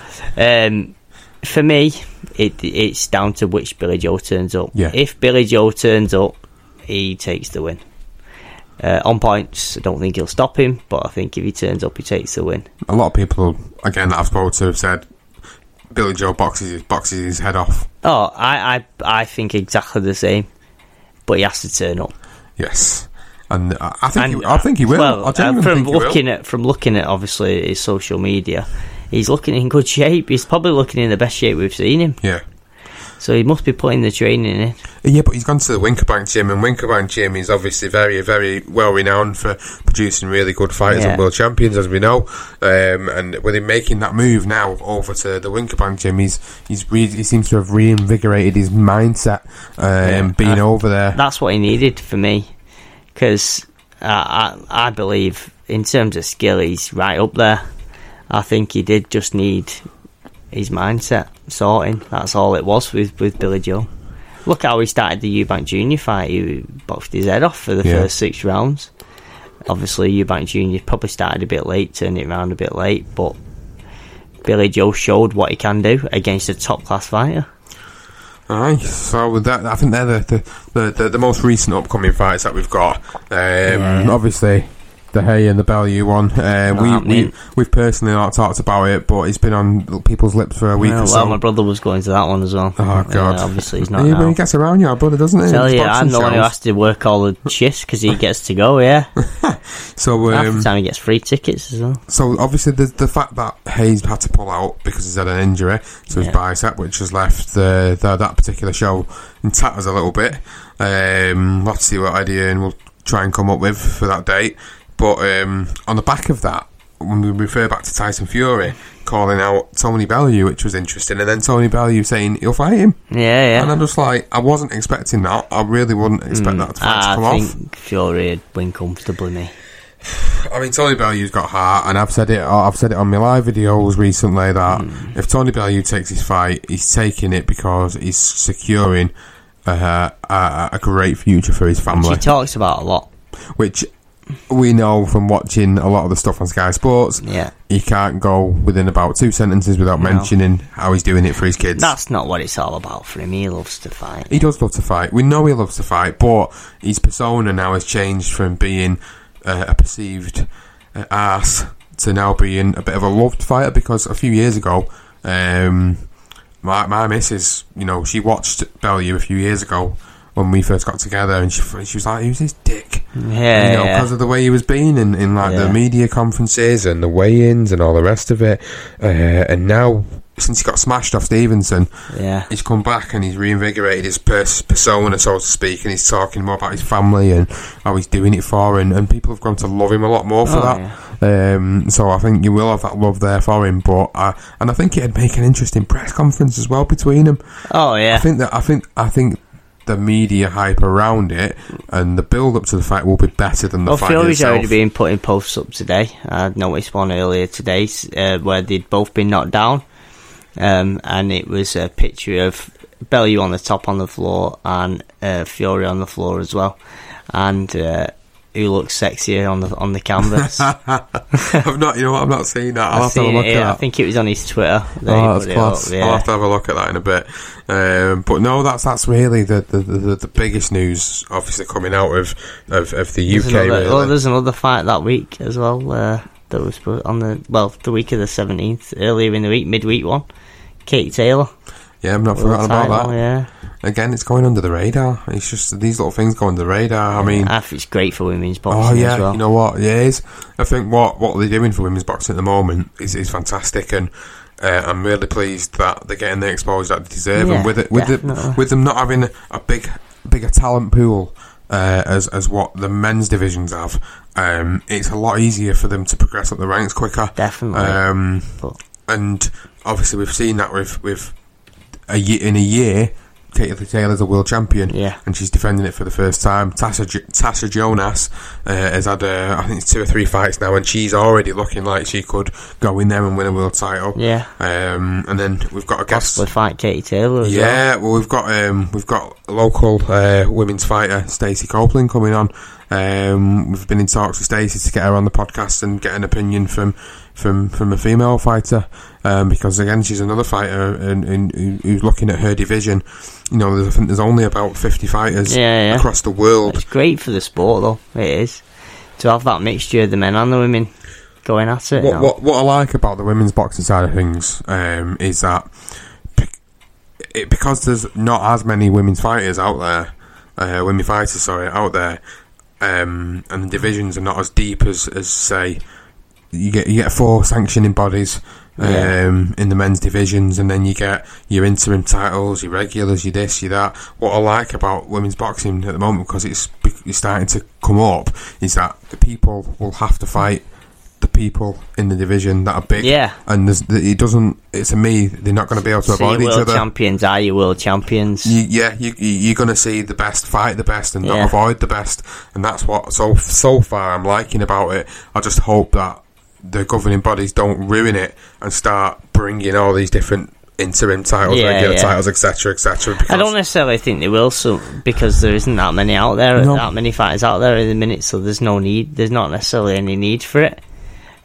for me, it's down to which Billy Joe turns up. Yeah. If Billy Joe turns up, he takes the win. On points, I don't think he'll stop him, but I think if he turns up, he takes the win. A lot of people, again, that I've spoken to have said, Billy Joe boxes his head off. Oh, I think exactly the same, but he has to turn up. Yes, and I think he will. Well, from looking at obviously his social media, he's looking in good shape. He's probably looking in the best shape we've seen him. Yeah. So he must be putting the training in. Yeah, but he's gone to the Wincobank gym, and Wincobank gym is obviously very, very well renowned for producing really good fighters and world champions, as we know. And with him making that move now over to the Wincobank gym, he seems to have reinvigorated his mindset being over there. That's what he needed for me, because I believe in terms of skill, he's right up there. I think he did just need his mindset sorting. That's all it was with Billy Joe. Look how he started the Eubank Junior fight. He boxed his head off for the first 6 rounds. Obviously, Eubank Junior probably started a bit late, turned it around a bit late, but Billy Joe showed what he can do against a top class fighter. Alright, so with that, I think they're the most recent upcoming fights that we've got. Obviously, the Hay and the Bellew one. We've personally not talked about it, but it's been on people's lips for a week or so. Well, my brother was going to that one as well. Oh, God. Obviously, he's not now. He gets around your brother, doesn't he? I tell you, I'm the one who has to work all the shifts because he gets to go, So half the time he gets free tickets as well. So, obviously, the fact that Hay's had to pull out because he's had an injury to his bicep, which has left that particular show in tatters a little bit. We'll have to see what idea and we'll try and come up with for that date. But on the back of that, when we refer back to Tyson Fury calling out Tony Bellew, which was interesting, and then Tony Bellew saying he'll fight him. And I'm just like, I wasn't expecting that. I really wouldn't expect that to come off. I think Fury would win comfortably, me. I mean, Tony Bellew's got heart, and I've said it on my live videos recently that if Tony Bellew takes his fight, he's taking it because he's securing a great future for his family. Which he talks about a lot. Which we know from watching a lot of the stuff on Sky Sports, he can't go within about 2 sentences without mentioning how he's doing it for his kids. That's not what it's all about for him. He loves to fight. He does love to fight. We know he loves to fight, but his persona now has changed from being a perceived arse to now being a bit of a loved fighter, because a few years ago, my missus, she watched Bellew a few years ago when we first got together, and she was like, who's this dick? Because of the way he was being in like the media conferences and the weigh-ins and all the rest of it, and now since he got smashed off Stevenson, he's come back and he's reinvigorated his persona, so to speak, and he's talking more about his family and how he's doing it for, and people have grown to love him a lot more for that. So I think you will have that love there for him, but and I think it'd make an interesting press conference as well between them. I think the media hype around it and the build-up to the fight will be better than the fight itself. Fury's already been putting posts up today. I noticed one earlier today where they'd both been knocked down, and it was a picture of Bellew on the top on the floor and Fury on the floor as well, and who looks sexier on the canvas. I've not seen that. I'll have to have a look at that. I think it was on his Twitter. That's class. I'll have to have a look at that in a bit. But no, that's really the biggest news, obviously, coming out of the UK. There's another fight that week as well, that was on the week of the 17th, earlier in the week, midweek one. Kate Taylor. Yeah, I've not forgotten about that. again, it's going under the radar. It's just these little things go under the radar. I mean, I think it's great for women's boxing. Oh yeah, as well. You know what? Yeah, it is. I think what they're doing for women's boxing at the moment is fantastic, and I'm really pleased that they're getting the exposure that they deserve. Yeah, and with them not having a bigger talent pool as what the men's divisions have, it's a lot easier for them to progress up the ranks quicker. Definitely. And obviously, we've seen that with in a year, Katie Taylor's a world champion, yeah, and she's defending it for the first time. Tasha Jonas has had, I think, 2 or 3 fights now, and she's already looking like she could go in there and win a world title. Yeah, and then we've got a guest fight, Katie Taylor. As yeah, well, we've got a local women's fighter, Stacey Copeland, coming on. We've been in talks with Stacey to get her on the podcast and get an opinion from a female fighter, because again, she's another fighter and who's looking at her division. You know, I think there's only about 50 fighters across the world. It's great for the sport, though. It is, to have that mixture of the men and the women going at it. What I like about the women's boxing side of things is that because there's not as many women's fighters out there, out there. And the divisions are not as deep as say you get 4 sanctioning bodies in the men's divisions, and then you get your interim titles, your regulars, your this, your that. What I like about women's boxing at the moment, because it's starting to come up, is that the people will have to fight the people in the division that are big, and to me, they're not going to be able to avoid each other. World champions. You're going to see the best fight the best and not avoid the best, and that's what so far I'm liking about it. I just hope that the governing bodies don't ruin it and start bringing all these different interim titles, regular titles, etc., etc. I don't necessarily think they will, because there isn't that many out there, that many fighters out there at the minute, so there's no need. There's not necessarily any need for it.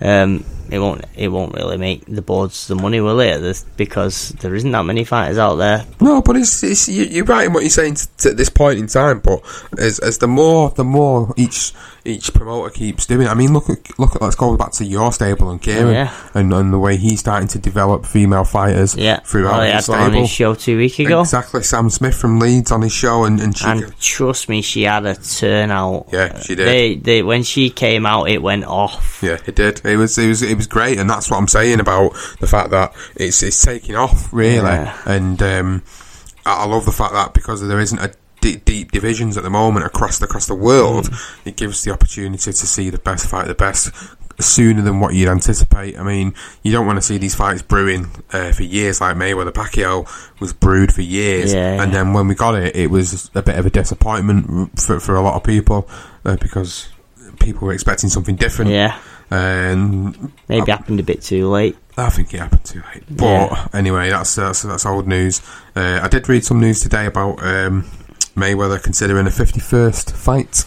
It won't really make the boards the money, will it? Because there isn't that many fighters out there. No, but it's you're right in what you're saying at this point in time. But as the more each promoter keeps doing, I mean, look at let's go back to your stable and Kieran, and the way he's starting to develop female fighters throughout his stable. Had one on his show 2 weeks ago. Exactly, Sam Smith from Leeds on his show, and trust me, she had a turnout. Yeah, she did. When she came out, it went off. Yeah, it did. It was great, and that's what I'm saying about the fact that it's taking off, really. Yeah. And I love the fact that because there isn't a deep divisions at the moment across the world, it gives the opportunity to see the best fight the best sooner than what you'd anticipate. I mean, you don't want to see these fights brewing for years, like Mayweather Pacquiao was brewed for years, and then when we got it, it was a bit of a disappointment for a lot of people, because people were expecting something different. Yeah. Maybe happened a bit too late. I think it happened too late. But anyway, that's old news. I did read some news today about Mayweather considering a 51st fight.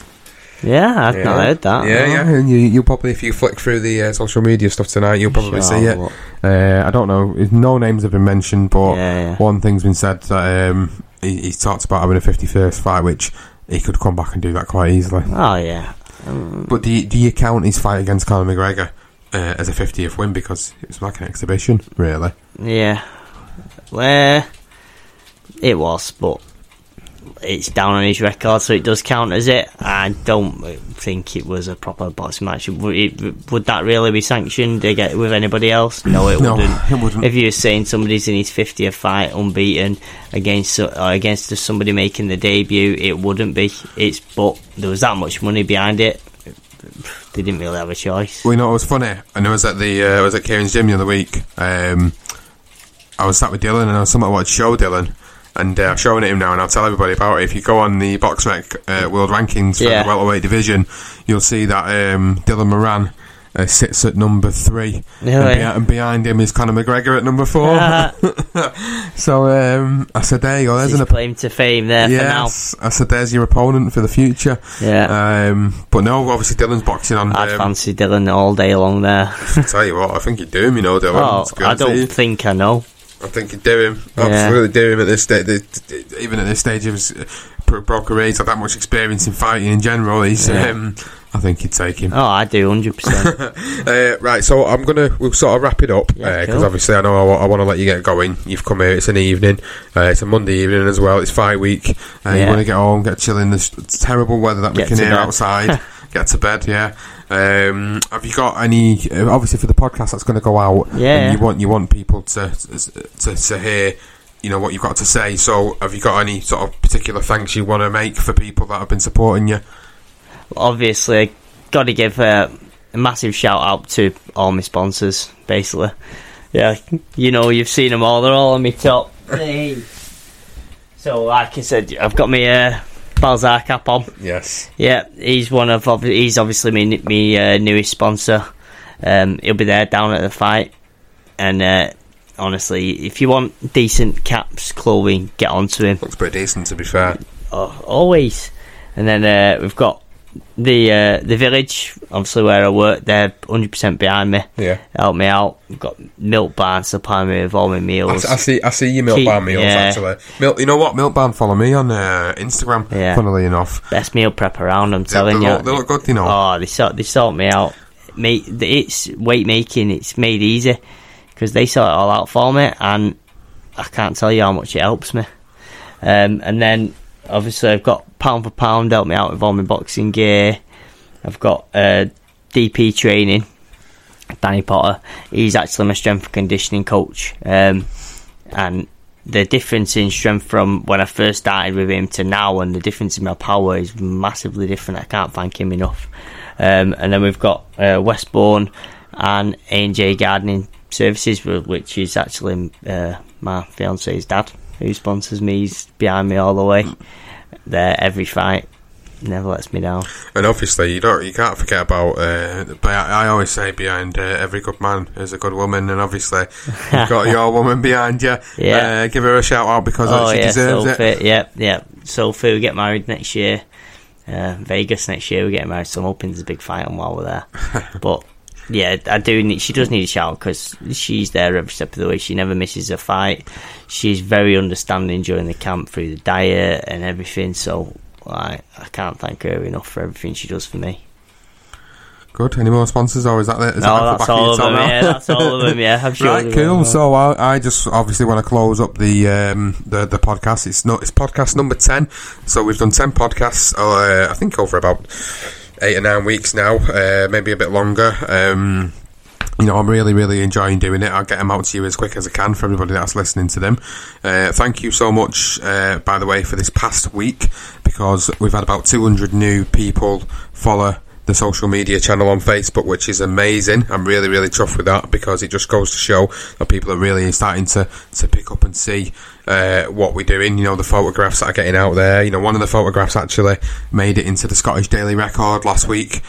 Yeah, I've not heard that. Yeah, and you'll probably, if you flick through the social media stuff tonight, you'll probably see it. I don't know. No names have been mentioned, but one thing's been said that he's talked about having a 51st fight, which he could come back and do that quite easily. Oh yeah. But do you count his fight against Conor McGregor as a 50th win, because it was like an exhibition, really? Yeah. Well, it was, but it's down on his record, so it does count as it. I don't think it was a proper boxing match. Would that really be sanctioned with anybody else? No, it wouldn't. If you're saying somebody's in his 50th fight unbeaten against somebody making the debut, it wouldn't be. But there was that much money behind it. They didn't really have a choice. Well, you know, it was funny. And I was at Kieran's gym the other week. I was sat with Dylan, and I was somewhat watching show Dylan. And I'm showing it him now, and I'll tell everybody about it. If you go on the BoxRec world rankings for the welterweight division, you'll see that Dylan Moran sits at number 3, and behind him is Conor McGregor at number 4. So I said, there you go. There's a claim to fame there for now. I said, there's your opponent for the future. Yeah. But no, obviously Dylan's boxing on. I'd fancy Dylan all day long there. I'll tell you what, I think you do him, you know, Dylan. Oh, I don't think I know. I think you'd do him, absolutely do him at this stage. Even at this stage, Broker Ray's had that much experience in fighting in general. He's, I think he'd take him. Oh, I do, 100%. Right, so we'll sort of wrap it up, because cool. Obviously I know I want to let you get going. You've come here, it's an evening, it's a Monday evening as well, it's fight week, you want to get home, get chilling, there's terrible weather that we can hear outside, get to bed, have you got any, obviously for the podcast that's going to go out, and you want people to hear, you know, what you've got to say, so have you got any sort of particular thanks you want to make for people that have been supporting you? Obviously, got to give a massive shout out to all my sponsors, basically. Yeah, you know, you've seen them all, they're all on my top. So, like I said, I've got my Balzar cap on. Yes. Yeah, he's obviously my newest sponsor. He'll be there down at the fight. And honestly, if you want decent caps, clothing, get onto him. Looks pretty decent, to be fair. Oh, always. And then we've got the Village, obviously where I work, they're 100% behind me. Yeah, help me out. We've got Milk Barn supplying me with all my meals. I see your Milk Barn meals actually. You know what? Milk Barn follow me on Instagram. Yeah. Funnily enough, best meal prep around. I'm telling you, they look good. You know. Oh, they sort me out. It's weight making. It's made easy because they sort it all out for me, and I can't tell you how much it helps me. And then. Obviously, I've got Pound for Pound help me out with all my boxing gear. I've got DP Training, Danny Potter. He's actually my strength and conditioning coach. And the difference in strength from when I first started with him to now, and the difference in my power is massively different. I can't thank him enough. And then we've got Westbourne and A&J Gardening Services, which is actually my fiance's dad, who sponsors me. He's behind me all the way there, every fight, never lets me down. And obviously you can't forget about I always say behind every good man is a good woman, and obviously you've got your woman behind you. Give her a shout out because she deserves Sophie, it. Sophie, we get married next year, Vegas next year we get married, so I'm hoping there's a big fight on while we're there. But yeah, she does need a shout because she's there every step of the way. She never misses a fight. She's very understanding during the camp through the diet and everything. So I can't thank her enough for everything she does for me. Good. Any more sponsors, or is that it? That's all of them, yeah. I'm sure. Right, cool. So I just obviously want to close up the podcast. It's podcast number 10. So we've done 10 podcasts, I think over about 8 or 9 weeks now, maybe a bit longer. You know, I'm really, really enjoying doing it. I'll get them out to you as quick as I can for everybody that's listening to them. Thank you so much, by the way, for this past week, because we've had about 200 new people follow the social media channel on Facebook, which is amazing. I'm really, really chuffed with that, because it just goes to show that people are really starting to pick up and see what we're doing. You know, the photographs that are getting out there. You know, one of the photographs actually made it into the Scottish Daily Record last week,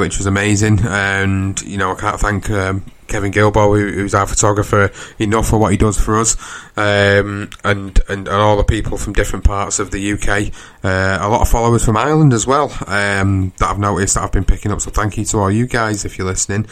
which was amazing. And, you know, I can't thank Kevin Gilbow, who's our photographer, enough for what he does for us, and all the people from different parts of the UK, a lot of followers from Ireland as well, that I've noticed that I've been picking up, so thank you to all you guys if you're listening,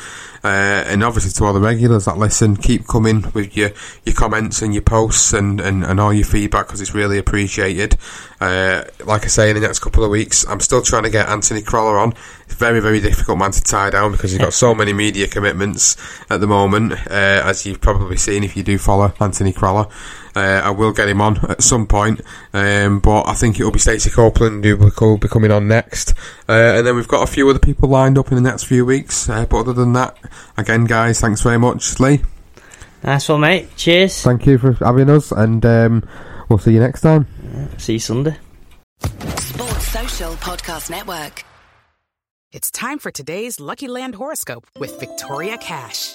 and obviously to all the regulars that listen. Keep coming with your comments and your posts and all your feedback, because it's really appreciated. Like I say, in the next couple of weeks I'm still trying to get Anthony Crolla on. It's very, very difficult man to tie down because he's got so many media commitments at the moment, as you've probably seen if you do follow Anthony Crolla. I will get him on at some point, but I think it'll be Stacey Copeland who will be coming on next, and then we've got a few other people lined up in the next few weeks, but other than that, again guys, thanks very much. Lee, nice one mate, cheers, thank you for having us, and we'll see you next time. See you Sunday. Sports Social Podcast Network. It's time for today's Lucky Land horoscope with Victoria Cash.